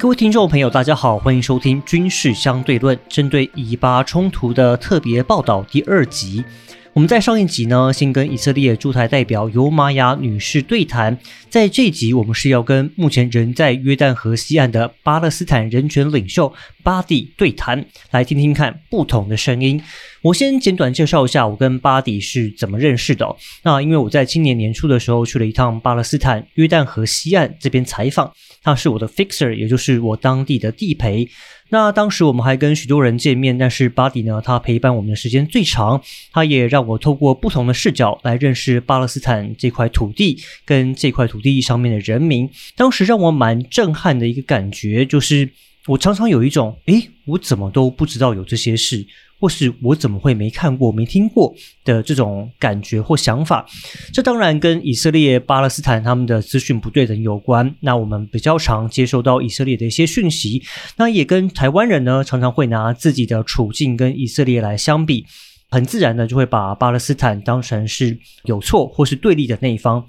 各位听众朋友，大家好，欢迎收听《军事相对论》针对以巴冲突的特别报道第二集。我们在上一集呢，先跟以色列驻台代表尤玛雅女士对谈，在这一集我们是要跟目前人在约旦河西岸的巴勒斯坦人权领袖巴蒂对谈，来听听看不同的声音。我先简短介绍一下我跟巴蒂是怎么认识的。那因为我在今年年初的时候去了一趟巴勒斯坦约旦河西岸这边采访，他是我的 fixer， 也就是我当地的地陪。那当时我们还跟许多人见面，但是巴蒂呢，他陪伴我们的时间最长，他也让我透过不同的视角来认识巴勒斯坦这块土地跟这块土地上面的人民。当时让我蛮震撼的一个感觉就是，我常常有一种我怎么都不知道有这些事，或是我怎么会没看过没听过的这种感觉或想法。这当然跟以色列巴勒斯坦他们的资讯不对等有关，那我们比较常接收到以色列的一些讯息，那也跟台湾人呢常常会拿自己的处境跟以色列来相比，很自然的就会把巴勒斯坦当成是有错或是对立的那一方。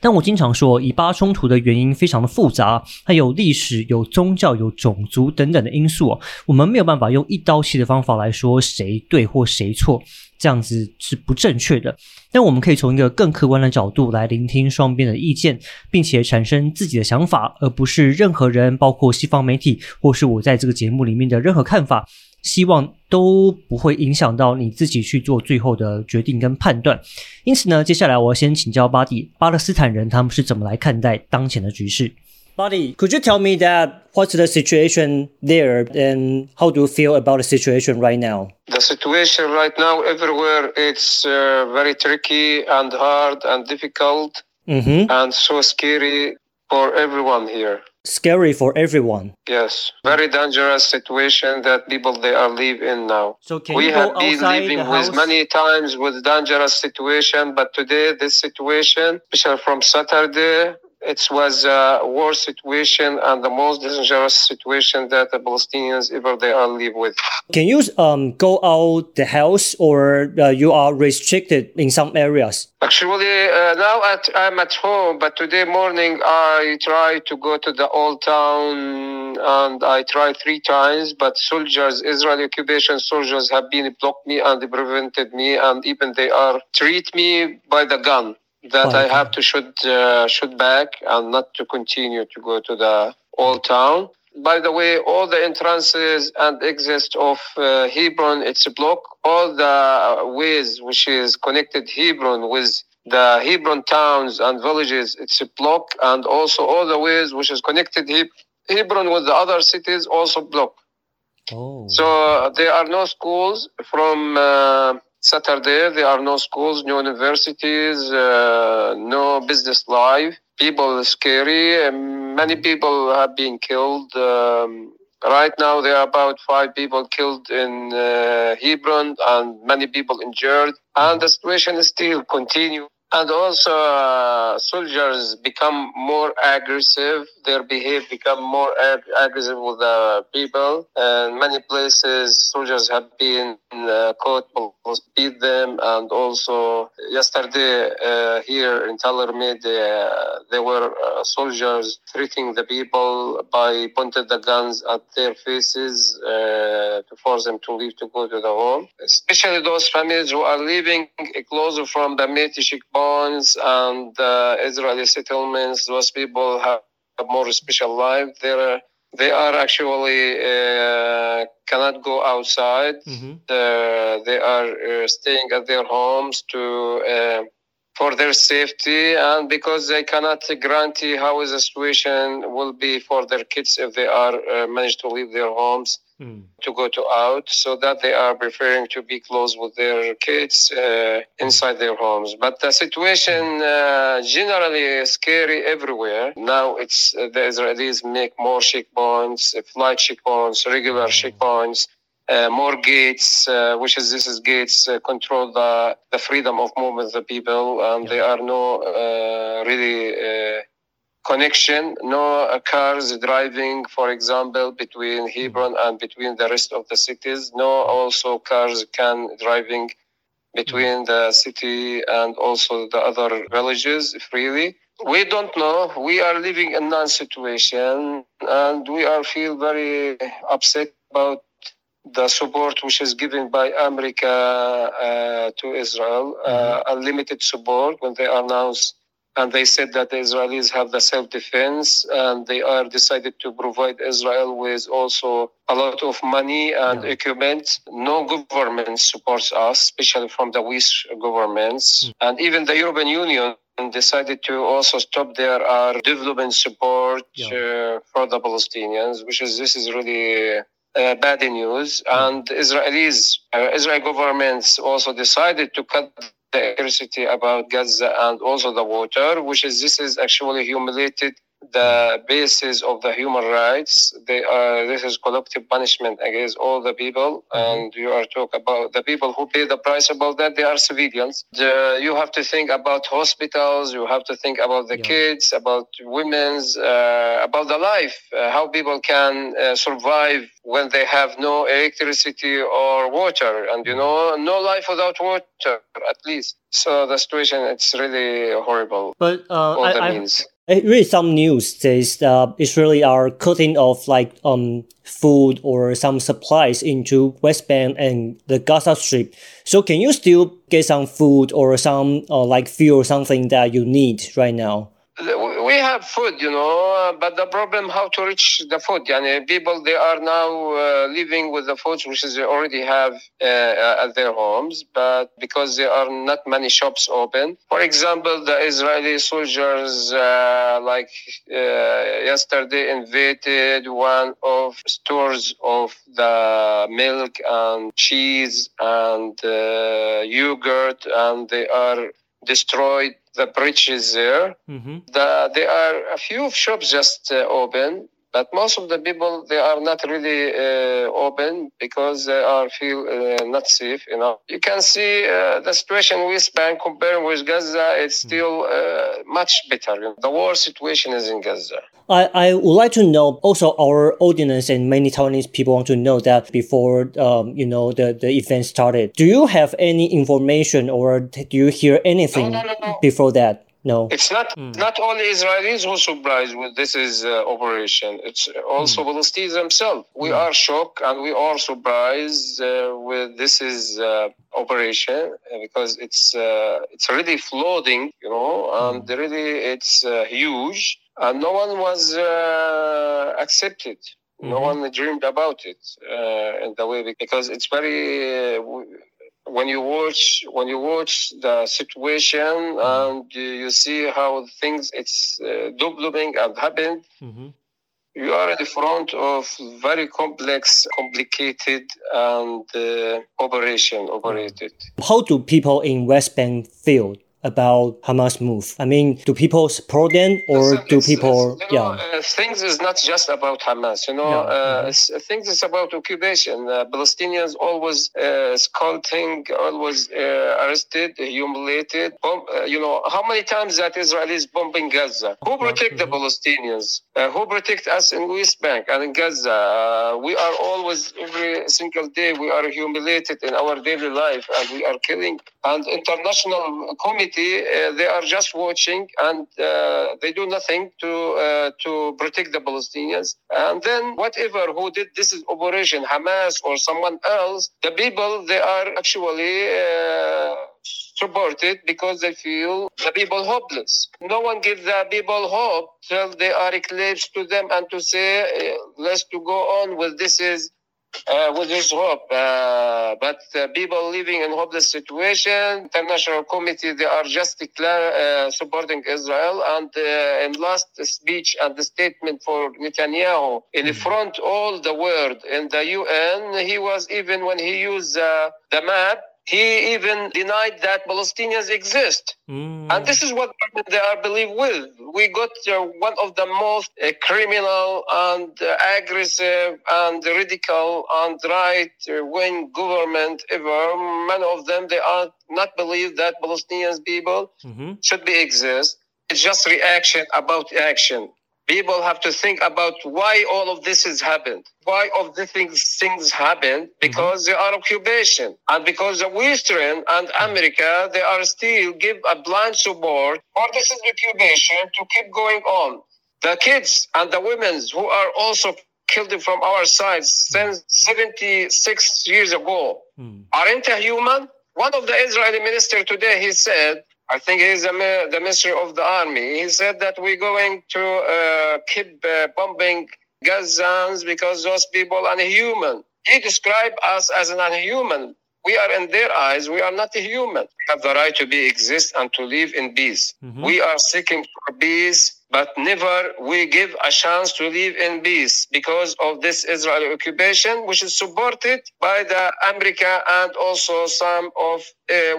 但我经常说，以巴冲突的原因非常的复杂，它有历史、有宗教、有种族等等的因素我们没有办法用一刀切的方法来说谁对或谁错，这样子是不正确的。但我们可以从一个更客观的角度来聆听双边的意见，并且产生自己的想法，而不是任何人，包括西方媒体或是我在这个节目里面的任何看法，希望都不会影响到你自己去做最后的决定跟判断。因此呢，接下来我要先请教巴蒂，巴勒斯坦人他们是怎么来看待当前的局势。Buddy, could you tell me that what's the situation there and how do you feel about the situation right now? The situation right now everywhere, it's very tricky and hard and difficult and so scary for everyone here. Scary for everyone. Yes, very dangerous situation that people they are living in now. So we have been living with many times with dangerous situation, but today this situation, especially from Saturday,It was a war situation and the most dangerous situation that the Palestinians ever they are live with. Can you go out the house or you are restricted in some areas? Actually, now I'm at home, but today morning I try to go to the old town and I tried 3 times, but soldiers, Israeli occupation soldiers have been blocked me and they prevented me and even they are treat me by the gun.That I have to shoot back and not to continue to go to the old town. By the way, all the entrances and exits of Hebron, it's blocked. All the ways which is connected Hebron with the Hebron towns and villages, it's blocked. And also all the ways which is connected Hebron with the other cities also blocked. Oh. So there are no schools from...Saturday, there are no schools, no universities, no business life. People are scary. Many people have been killed. Right now, there are about 5 people killed in Hebron and many people injured. And the situation is still continues. And also, soldiers become more aggressive. Their behavior become more aggressive with the people. And many places, soldiers have been caught, beat them. And also, yesterday here in Tel Aviv, there were soldiers threatening the people by pointing the guns at their faces to force them to leave, to go to the home. Especially those families who are living close from the Meitishik and Israeli settlements, those people have a more special life. They are actually cannot go outside. They are staying at their homes for their safety, and because they cannot guarantee how the situation will be for their kids if they are managed to leave their homes to go to out, so that they are preferring to be close with their kids inside their homes. But the situation generally is scary everywhere. Now it's the Israelis make more checkpoints, flight checkpoints, regular checkpoints.More gates, which is this is gates control the freedom of movement of the people, and there are no really connection, no cars driving, for example, between Hebron and between the rest of the cities. No, also cars can driving between the city and also the other villages freely. We don't know. We are living in non-situation, and we are feel very upset about the support which is given by America to Israel, unlimited support when they announced and they said that the Israelis have the self-defense, and they are decided to provide Israel with also a lot of money and equipment. No government supports us, especially from the West governments. And even the European Union decided to also stop their development support for the Palestinians, this is really bad news. And Israel governments also decided to cut the electricity about Gaza and also the water, this is actually humiliated the basis of the human rights. This is collective punishment against all the people, and you are talking about the people who pay the price about that. They are civilians. You have to think about hospitals. You have to think about the kids, about women's, about the life, how people can survive when they have no electricity or water, and no life without water at least. So the situation, it's really horrible. But I read some news says Israeli are cutting off food or some supplies into West Bank and the Gaza Strip. So can you still get some food or some fuel or something that you need right now? We have food, but the problem how to reach the food. People, they are now living with the food which they already have at their homes, but because there are not many shops open. For example, the Israeli soldiers, yesterday, invaded one of stores of the milk and cheese and yogurt, and they are destroyed the bridges there. There are a few shops just open, but most of the people, they are not really open because they are feel not safe enough. You can see the situation we span compared with Gaza, it's still much better. The war situation is in Gaza. I would like to know, also our audience and many Taiwanese people want to know that before, the event started. Do you have any information or do you hear anything before that? No. It's not only Israelis who surprised with this operation. It's also Palestinians themselves. We are shocked and we are surprised with this operation because it's really flooding, and really it's huge, and no one was accepted. No one dreamed about it in the way because it's very. When you watch the situation and you see how things it's developing and happened, you are in front of very complicated and operated. How do people in West Bank feel about Hamas move? I mean, do people support them or things is not just about Hamas, things is about occupation. Palestinians always scolding, always arrested, humiliated. How many times that Israelis bombing Gaza? Who protect the Palestinians? Who protect us in West Bank and in Gaza? We are always, every single day, we are humiliated in our daily life and we are killing. And international committee, they are just watching and they do nothing to protect the Palestinians. And then whatever who did this operation, Hamas or someone else, the people, they are actually supported because they feel the people hopeless. No one gives the people hope till they are eclipsed to them and to say, let's to go on with this is. With this hope, but people living in hopeless situation, international committee, they are just supporting Israel. And in last speech and the statement for Netanyahu in front all the world in the UN, he was even when he used the map, he even denied that Palestinians exist. And this is what they are believed with. We got one of the most criminal and aggressive and radical and right-wing government ever. Many of them, they are not believe that Palestinians people should be exist. It's just reaction about action. People have to think about why all of this has happened. Why of the things happened? Because they are occupation. And because the Western and America, they are still give a blind support for this is occupation to keep going on. The kids and the women who are also killed from our side since 76 years ago, aren't they human? One of the Israeli minister today, he said, I think he's the Minister of the Army. He said that we're going to keep bombing Gazans because those people are inhuman. He described us as an inhuman. We are in their eyes. We are not human. We have the right to be exist and to live in peace. Mm-hmm. We are seeking for peace, but never we give a chance to live in peace because of this Israeli occupation, which is supported by the America and also some of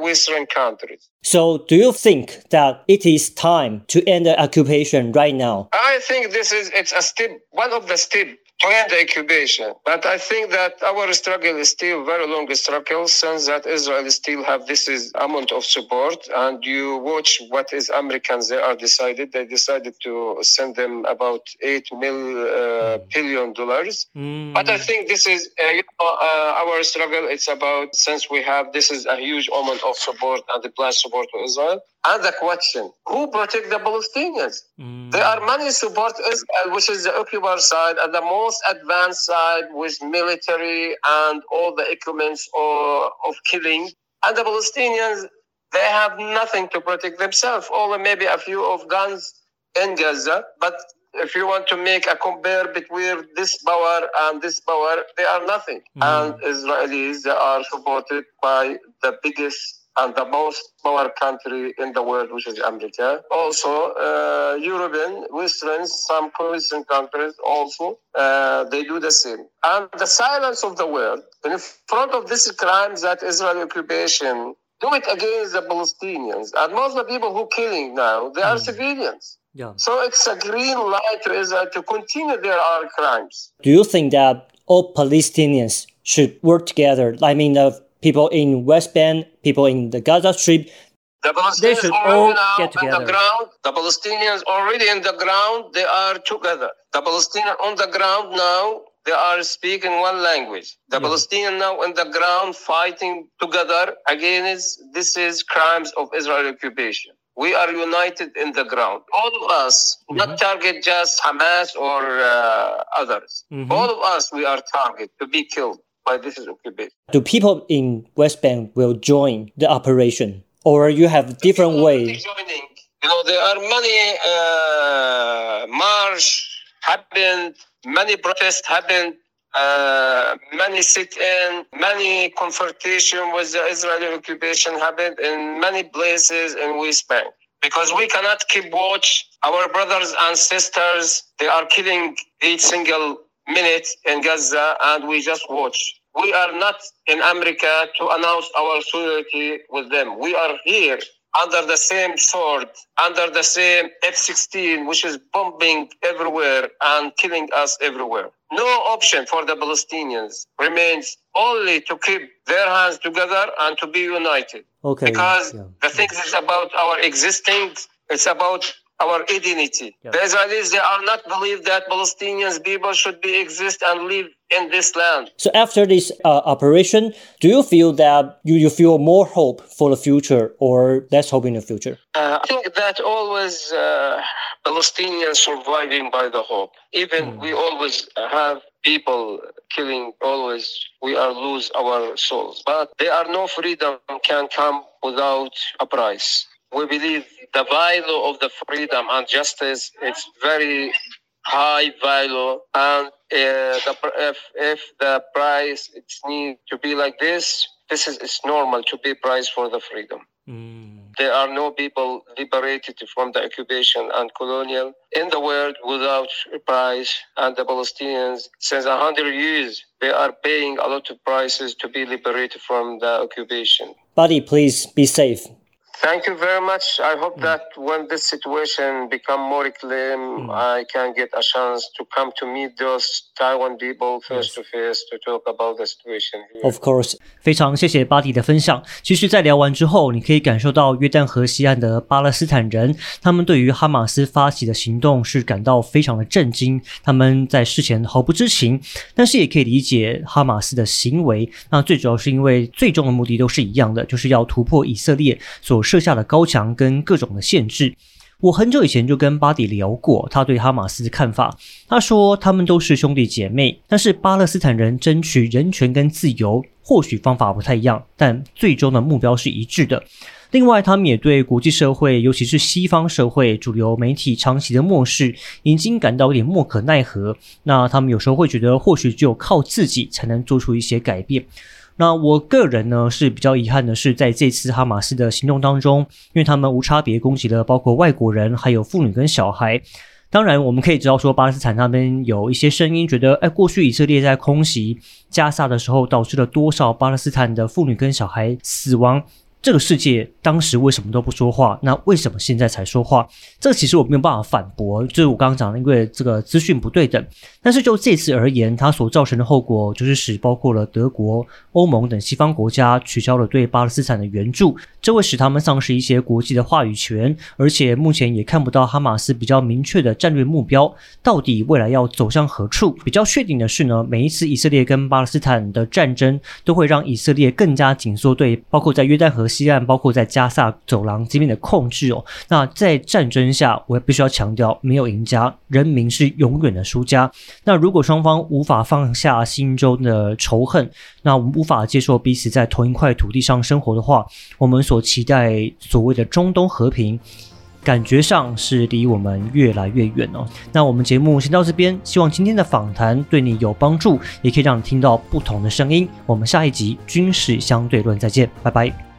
Western countries. So do you think that it is time to end the occupation right now? I think it's a step, one of the steps to end the occupation. But I think that our struggle is still very long struggle since that Israel still have this is amount of support. And you watch what is Americans they decided to send them about $8 billion. But I think this is our struggle. It's about since we have this is a huge amount of support and the plan support to Israel. And the question, who protect the Palestinians? There are many support Israel, which is the occupier side and the most advanced side with military and all the equipment of killing. And the Palestinians, they have nothing to protect themselves, or maybe a few of guns in Gaza. But if you want to make a compare between this power and this power, they are nothing. And Israelis, they are supported by the biggest and the most power country in the world, which is America. Also, European, Western, some Christian countries also, they do the same. And the silence of the world in front of this crime that Israeli occupation do it against the Palestinians. And most of the people who are killing now, they are civilians. Yeah. So it's a green light to Israel to continue their crimes. Do you think that all Palestinians should work together? I mean, people in West Bank, people in the Gaza Strip, they should all get together. The Palestinians already in the ground, they are together. The Palestinians on the ground now, they are speaking one language. The Palestinians now on the ground fighting together against this is crimes of Israeli occupation. We are united in the ground. All of us, not target just Hamas or others. All of us, we are target to be killed. But this is occupation. Do people in West Bank will join the operation, or you have different ways? Joining, there are many march happened, many protests happened, many sit-in, many confrontation with the Israeli occupation happened in many places in West Bank. Because we cannot keep watch our brothers and sisters. They are killing each single minutes in Gaza, and we just watch. We are not in America to announce our solidarity with them. We are here under the same sword, under the same F-16, which is bombing everywhere and killing us everywhere. No option for the Palestinians remains only to keep their hands together and to be united. Okay. Because the thing is about our existing, it's about our identity. The Israelis, they are not believe that Palestinians people should be exist and live in this land. So after this operation, do you feel that you feel more hope for the future or less hope in the future? I think that always Palestinians surviving by the hope. Even we always have people killing, always we are lose our souls. But there are no freedom can come without a price. We believe the value of the freedom and justice, it's very high value. And if the price it's need to be like this, it's normal to be price for the freedom. There are no people liberated from the occupation and colonial in the world without price. And the Palestinians, since 100 years, they are paying a lot of prices to be liberated from the occupation. Buddy, please be safe. Thank you very much. I hope that when this situation become more clear, I can get a chance to come to meet those Taiwan people face to face to talk about the situation. Of course. 非常谢谢巴迪的分享。其实在聊完之后，你可以感受到约旦河西岸的巴勒斯坦人，他们对于哈马斯发起的行动是感到非常的震惊，他们在事前毫不知情，但是也可以理解哈马斯的行为。那最主要是因为最终的目的都是一样的，就是要突破以色列所设下的高墙跟各种的限制。我很久以前就跟巴迪聊过他对哈马斯的看法，他说他们都是兄弟姐妹，但是巴勒斯坦人争取人权跟自由或许方法不太一样，但最终的目标是一致的。另外他们也对国际社会，尤其是西方社会主流媒体长期的漠视已经感到有点莫可奈何，那他们有时候会觉得或许只有靠自己才能做出一些改变。那我个人呢是比较遗憾的是，在这次哈马斯的行动当中，因为他们无差别攻击了包括外国人还有妇女跟小孩。当然我们可以知道说巴勒斯坦那边有一些声音觉得过去以色列在空袭加萨的时候导致了多少巴勒斯坦的妇女跟小孩死亡，这个世界当时为什么都不说话，那为什么现在才说话？这个其实我没有办法反驳，就是我刚刚讲的，因为这个资讯不对等。但是就这次而言，它所造成的后果就是使包括了德国、欧盟等西方国家取消了对巴勒斯坦的援助，这会使他们丧失一些国际的话语权，而且目前也看不到哈马斯比较明确的战略目标，到底未来要走向何处。比较确定的是呢，每一次以色列跟巴勒斯坦的战争都会让以色列更加紧缩对包括在约旦河西岸包括在加萨走廊这边的控制哦。那在战争下，我必须要强调，没有赢家，人民是永远的输家。那如果双方无法放下心中的仇恨，那我们无法接受彼此在同一块土地上生活的话，我们所期待所谓的中东和平，感觉上是离我们越来越远哦。那我们节目先到这边，希望今天的访谈对你有帮助，也可以让你听到不同的声音。我们下一集军事相对论再见，拜拜。